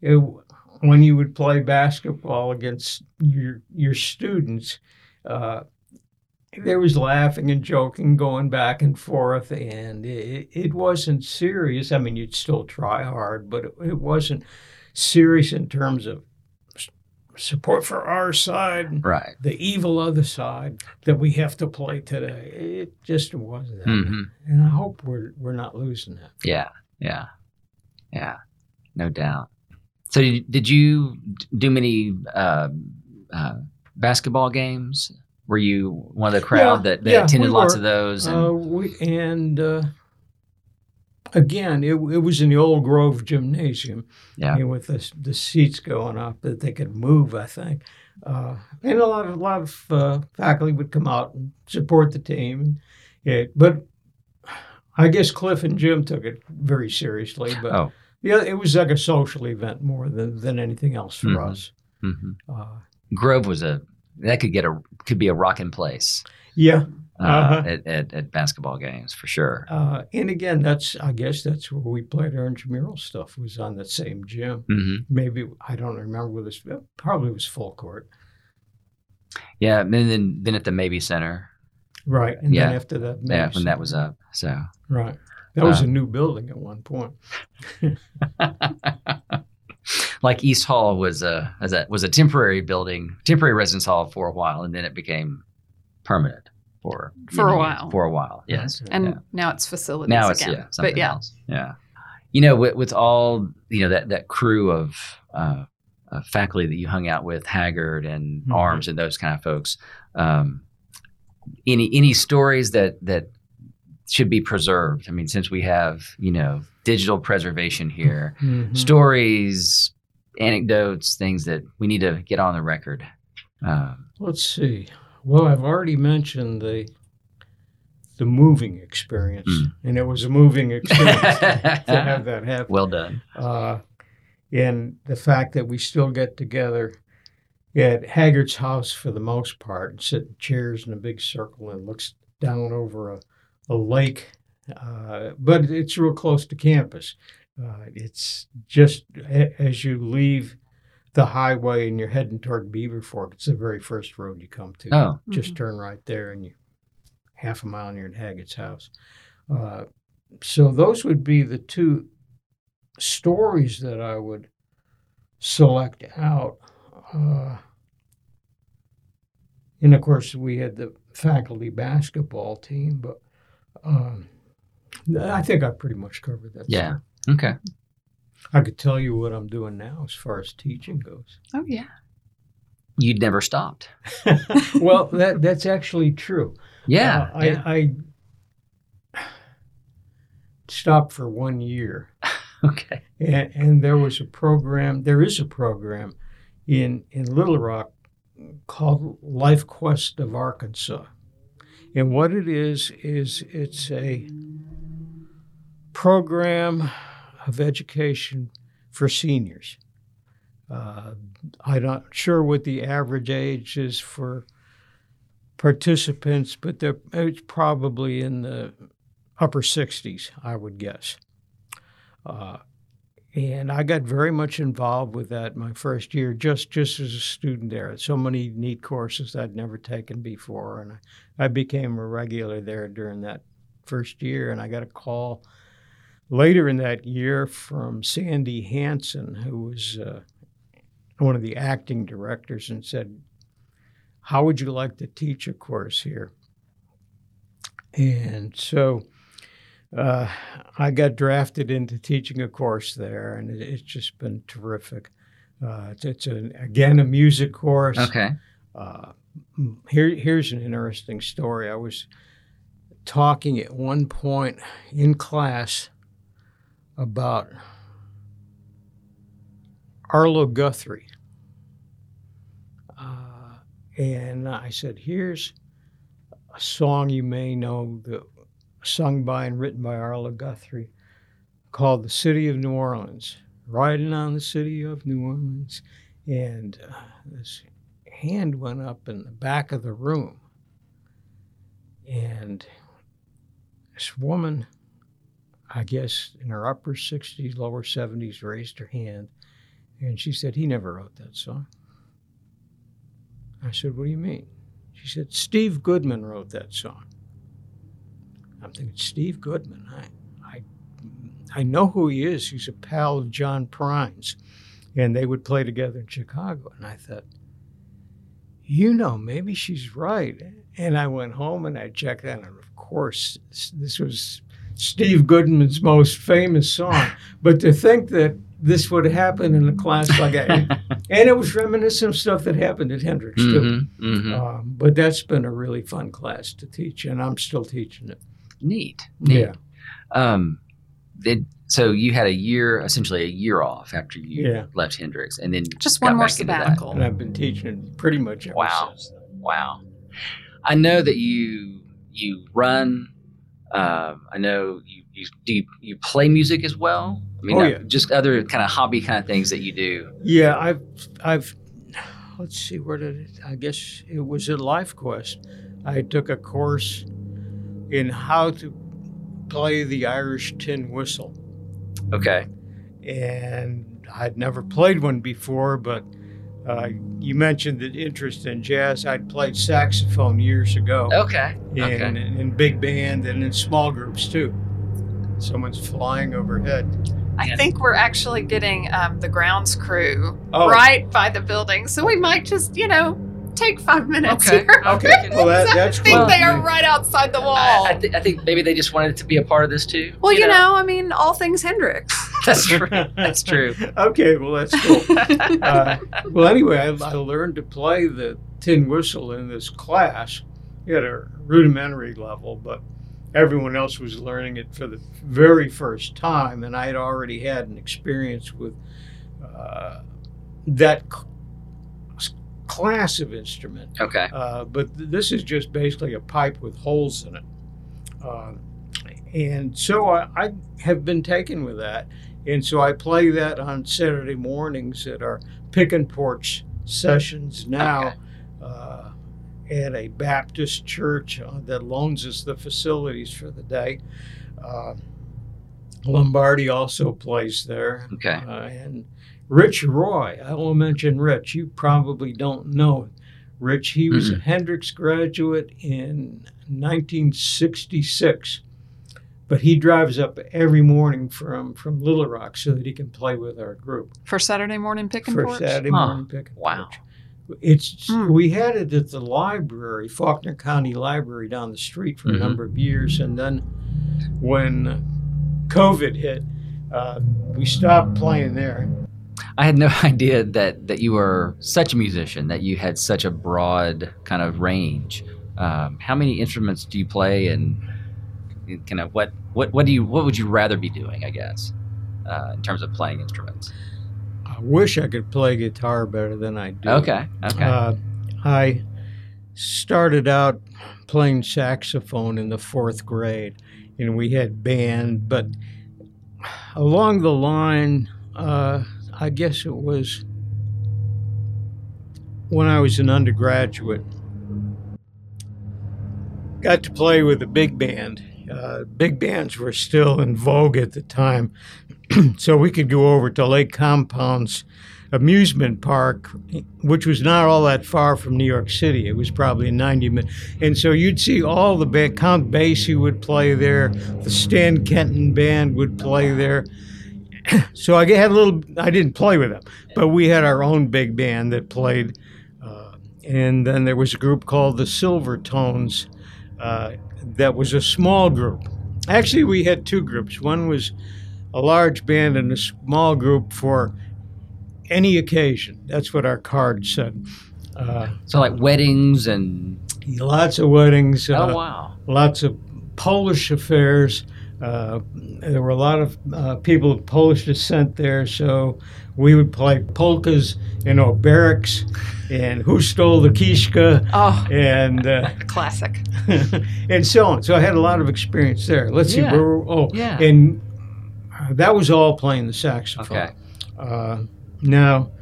when you would play basketball against your students. There was laughing and joking going back and forth, and it wasn't serious. I mean, you'd still try hard, but it wasn't serious in terms of support for our side, right? The evil other side that we have to play today. It just wasn't that. Mm-hmm. And I hope we're not losing that. Yeah. No doubt. So did you do many basketball games? Were you one of the crowd that attended lots of those? And, again, it was in the old Grove Gymnasium, with the seats going up that they could move, I think. And a lot of faculty would come out and support the team. But I guess Cliff and Jim took it very seriously. But it was like a social event more than anything else for us. Mm-hmm. Grove was a... That could be a rockin' place. Yeah, at basketball games for sure. And again, that's where we played our intramural stuff. Was on that same gym. Mm-hmm. Maybe I don't remember whether it probably was full court. Yeah, and then at the Mabee Center. Right, and then after that, when that was up. So right, that was a new building at one point. Like East Hall was a temporary building, temporary residence hall for a while, and then it became permanent for a while. Yes, and now it's facilities. Now it's again. Else. Yeah. You know, with all that crew of faculty that you hung out with, Haggard and Arms and those kind of folks. Any stories that should be preserved? I mean, since we have digital preservation here, stories, anecdotes, things that we need to get on the record. Let's see. Well, I've already mentioned the the moving experience. And it was a moving experience to have that happen. Well done. And the fact that we still get together at Haggard's house for the most part and sit in chairs in a big circle and looks down over a lake. But it's real close to campus. It's just as you leave the highway and you're heading toward Beaverfork, it's the very first road you come to. Oh. Just turn right there and you half a mile and you're at Haggard's house. So those would be the two stories that I would select out. And of course, we had the faculty basketball team, but I think I pretty much covered that. Yeah. Story. Okay. I could tell you what I'm doing now as far as teaching goes. Oh, yeah. You'd never stopped. Well, that's actually true. Yeah. I stopped for 1 year. Okay. And there is a program in Little Rock called Life Quest of Arkansas. And what it is it's a program of education for seniors. I'm not sure what the average age is for participants, but it's probably in the upper 60s, I would guess. And I got very much involved with that my first year, just as a student there. So many neat courses I'd never taken before, and I became a regular there during that first year. And I got a call later in that year from Sandy Hansen, who was one of the acting directors, and said, "How would you like to teach a course here?" And so I got drafted into teaching a course there, and it's just been terrific. It's a music course. Okay. Here's an interesting story. I was talking at one point in class about Arlo Guthrie. And I said, here's a song you may know that sung by and written by Arlo Guthrie, called The City of New Orleans, Riding on the City of New Orleans. And this hand went up in the back of the room. And this woman, I guess in her upper 60s, lower 70s, raised her hand. And she said, "He never wrote that song." I said, "What do you mean?" She said, "Steve Goodman wrote that song." I'm thinking, Steve Goodman, I know who he is. He's a pal of John Prine's, and they would play together in Chicago. And I thought, maybe she's right. And I went home and I checked that, and of course, this was Steve Goodman's most famous song. But to think that this would happen in a class like that, and it was reminiscent of stuff that happened at Hendrix, too. Mm-hmm. But that's been a really fun class to teach, and I'm still teaching it. Neat. Yeah. So you had essentially a year off after you left Hendrix, and then just got one more sabbatical. And I've been teaching pretty much ever since. Wow. I know that you run. I know you do. You play music as well. I mean, just other kind of hobby kind of things that you do. Yeah, I've. Let's see, I guess it was at LifeQuest. I took a course in how to play the Irish tin whistle. Okay. And I'd never played one before, but you mentioned the interest in jazz. I'd played saxophone years ago. Okay. In big band and in small groups too. Someone's flying overhead. I think we're actually getting the grounds crew right by the building, so we might just, take 5 minutes here. Okay. Well, that's cool. I think they are right outside the wall. I think maybe they just wanted it to be a part of this too. Well, all things Hendrix. That's true. That's true. Okay. Well, that's cool. Well, anyway, I learned to play the tin whistle in this class at a rudimentary level, but everyone else was learning it for the very first time, and I had already had an experience with that class of instrument. Okay. But this is just basically a pipe with holes in it. And so I have been taken with that. And so I play that on Saturday mornings at our pick and porch sessions now at a Baptist church that loans us the facilities for the day. Lombardi also plays there. Okay. And Rich Roy, I will mention Rich. You probably don't know Rich. He was a Hendrix graduate in 1966. But he drives up every morning from Little Rock so that he can play with our group. For Saturday morning pick and porch? For Saturday morning pick and porch. Wow. We had it at the library, Faulkner County Library down the street for a number of years. And then when COVID hit, we stopped playing there. I had no idea that you were such a musician, that you had such a broad kind of range. How many instruments do you play, and kind of what would you rather be doing, I guess, in terms of playing instruments? I wish I could play guitar better than I do. Okay. I started out playing saxophone in the fourth grade, and we had band, but along the line, I guess it was when I was an undergraduate, got to play with a big band. Big bands were still in vogue at the time, so we could go over to Lake Compound's amusement park, which was not all that far from New York City. It was probably 90 minutes. And so you'd see all the band. Count Basie would play there. The Stan Kenton Band would play there. So I had I didn't play with them, but we had our own big band that played. And then there was a group called the Silver Tones. That was a small group. Actually, we had two groups. One was a large band and a small group for any occasion. That's what our card said. So like weddings and... Lots of weddings. Wow. Lots of Polish affairs. There were a lot of people of Polish descent there, so we would play polkas and oberics and Who Stole the Kishka and classic and so on. So I had a lot of experience there. Let's see. And that was all playing the saxophone. Okay. Now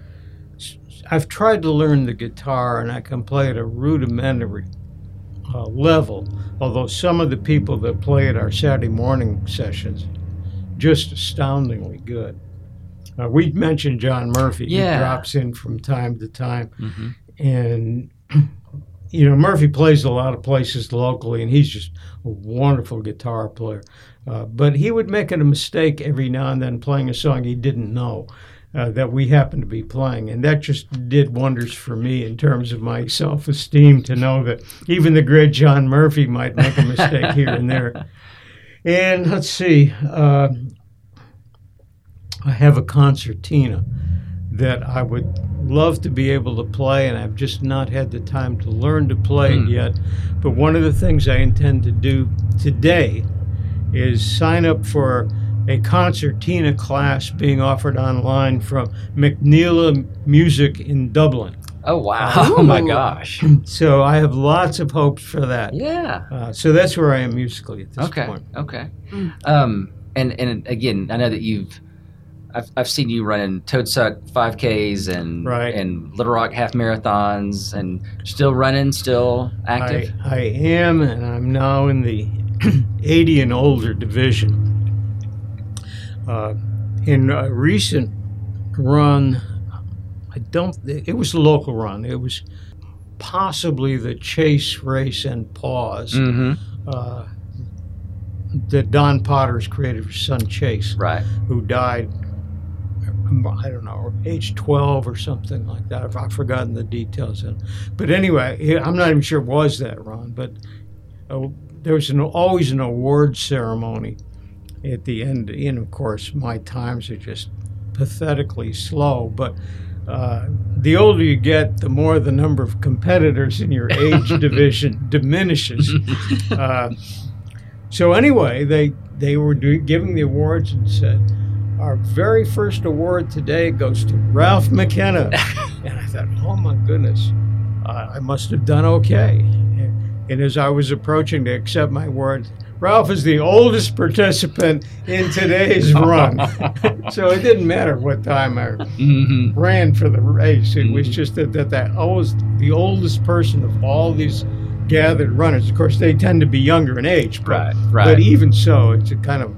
I've tried to learn the guitar, and I can play at a rudimentary level, although some of the people that play at our Saturday morning sessions just astoundingly good. We mentioned John Murphy. He drops in from time to time, and Murphy plays a lot of places locally, and he's just a wonderful guitar player, but he would make it a mistake every now and then playing a song he didn't know that we happened to be playing. And that just did wonders for me in terms of my self-esteem, to know that even the great John Murphy might make a mistake here and there. And let's see, I have a concertina that I would love to be able to play, and I've just not had the time to learn to play it yet. But one of the things I intend to do today is sign up for a concertina class being offered online from McNeela Music in Dublin. Oh, wow. Oh, my gosh. So I have lots of hopes for that. Yeah. So that's where I am musically at this point. Okay. And again, I know that I've seen you running Toad Suck 5Ks and Little Rock half marathons, and still active. I am, and I'm now in the 80 and older division. In a recent run, it was a local run. It was possibly the Chase, Race, and Pause that Don Potter's created for his son Chase, who died, I don't know, age 12 or something like that. I've forgotten the details. But anyway, I'm not even sure it was that run, but there was always an award ceremony at the end. And of course, my times are just pathetically slow, but the older you get, the more the number of competitors in your age division diminishes. So anyway, they were giving the awards and said, "Our very first award today goes to Ralph McKenna." And I thought, oh my goodness, I must have done okay. And as I was approaching to accept my award, Ralph is the oldest participant in today's run. So it didn't matter what time I ran for the race. It was just that I was the oldest person of all these gathered runners. Of course, they tend to be younger in age. But, right. But even so, it's a kind of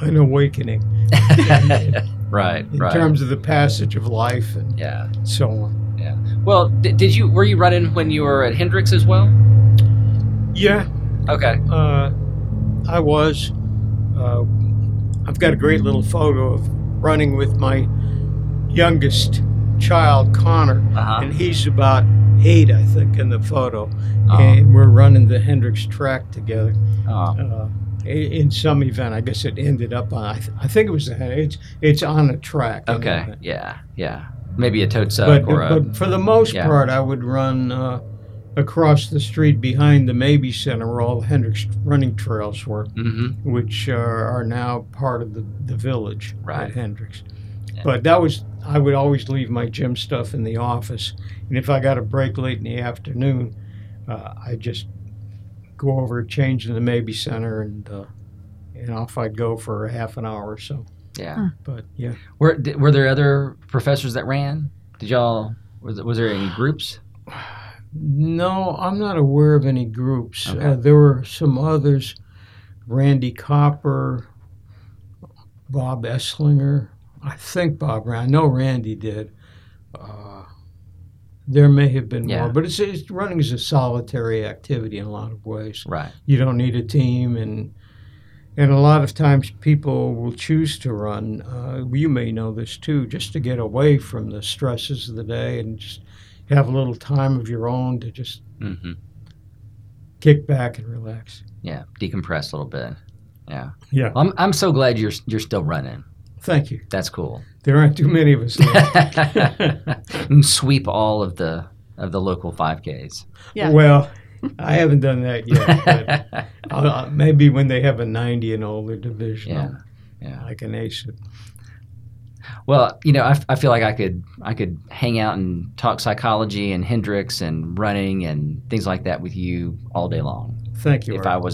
an awakening. In terms of the passage of life and so on. Yeah. Well, did you were you running when you were at Hendrix as well? Yeah. Okay. I was. I've got a great little photo of running with my youngest child, Connor, and he's about 8, I think, in the photo, and we're running the Hendrix track together. In some event, I guess it ended up on. I think it was. It's on a track. Okay. Maybe a tote sack or a. But for the most part, I would run across the street behind the Mabee Center, where all the Hendrix running trails were, which are now part of the village at Hendrix. Yeah. But that was. I would always leave my gym stuff in the office, and if I got a break late in the afternoon, I just go over, change in the Mabee Center, and off I'd go for a half an hour or so. Yeah. But yeah. Were there other professors that ran? Did y'all? Was there any groups? No, I'm not aware of any groups. Okay. There were some others: Randy Copper, Bob Esslinger. I think Bob ran. I know Randy did. There may have been more, but it's running is a solitary activity in a lot of ways. Right. You don't need a team, and a lot of times people will choose to run. You may know this too, just to get away from the stresses of the day and just have a little time of your own to just kick back and relax. Yeah, decompress a little bit. Yeah. Yeah. Well, I'm so glad you're still running. Thank you. That's cool. There aren't too many of us left. Sweep all of the local 5Ks. Yeah. Well, I haven't done that yet. But maybe when they have a 90 and older division, I can ace it. Well, you know, I feel like I could hang out and talk psychology and Hendrix and running and things like that with you all day long. Thank you. If Art.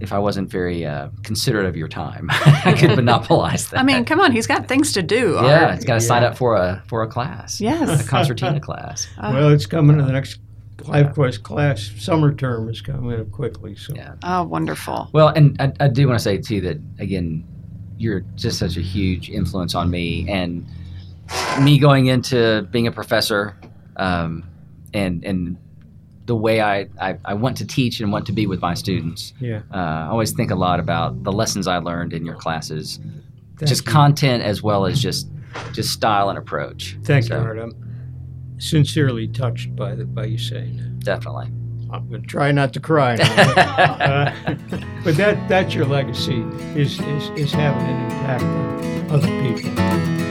If I wasn't very considerate of your time, I could monopolize that. I mean, come on, he's got things to do. Yeah, he's got to sign up for a class. Yes, a concertina class. Well, it's coming to the next LifeQuest class. Summer term is coming up quickly. So. Yeah. Oh, wonderful. Well, and I do want to say too that again, you're just such a huge influence on me and me going into being a professor, and the way I want to teach and want to be with my students. Yeah. I always think a lot about the lessons I learned in your classes, Thank you. Content as well as just style and approach. Thank you, Art. I'm sincerely touched by you saying that. Definitely. I'm going to try not to cry now, but that's your legacy is having an impact on other people.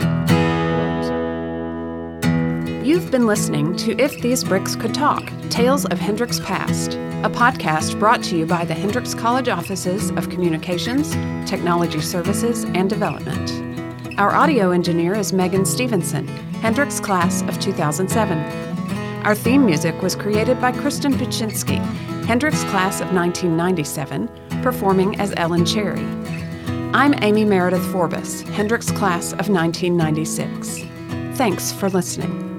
You've been listening to If These Bricks Could Talk, Tales of Hendrix Past, a podcast brought to you by the Hendrix College Offices of Communications, Technology Services, and Development. Our audio engineer is Megan Stevenson, Hendrix Class of 2007. Our theme music was created by Kristen Paczynski, Hendrix Class of 1997, performing as Ellen Cherry. I'm Amy Meredith Forbes, Hendrix Class of 1996. Thanks for listening.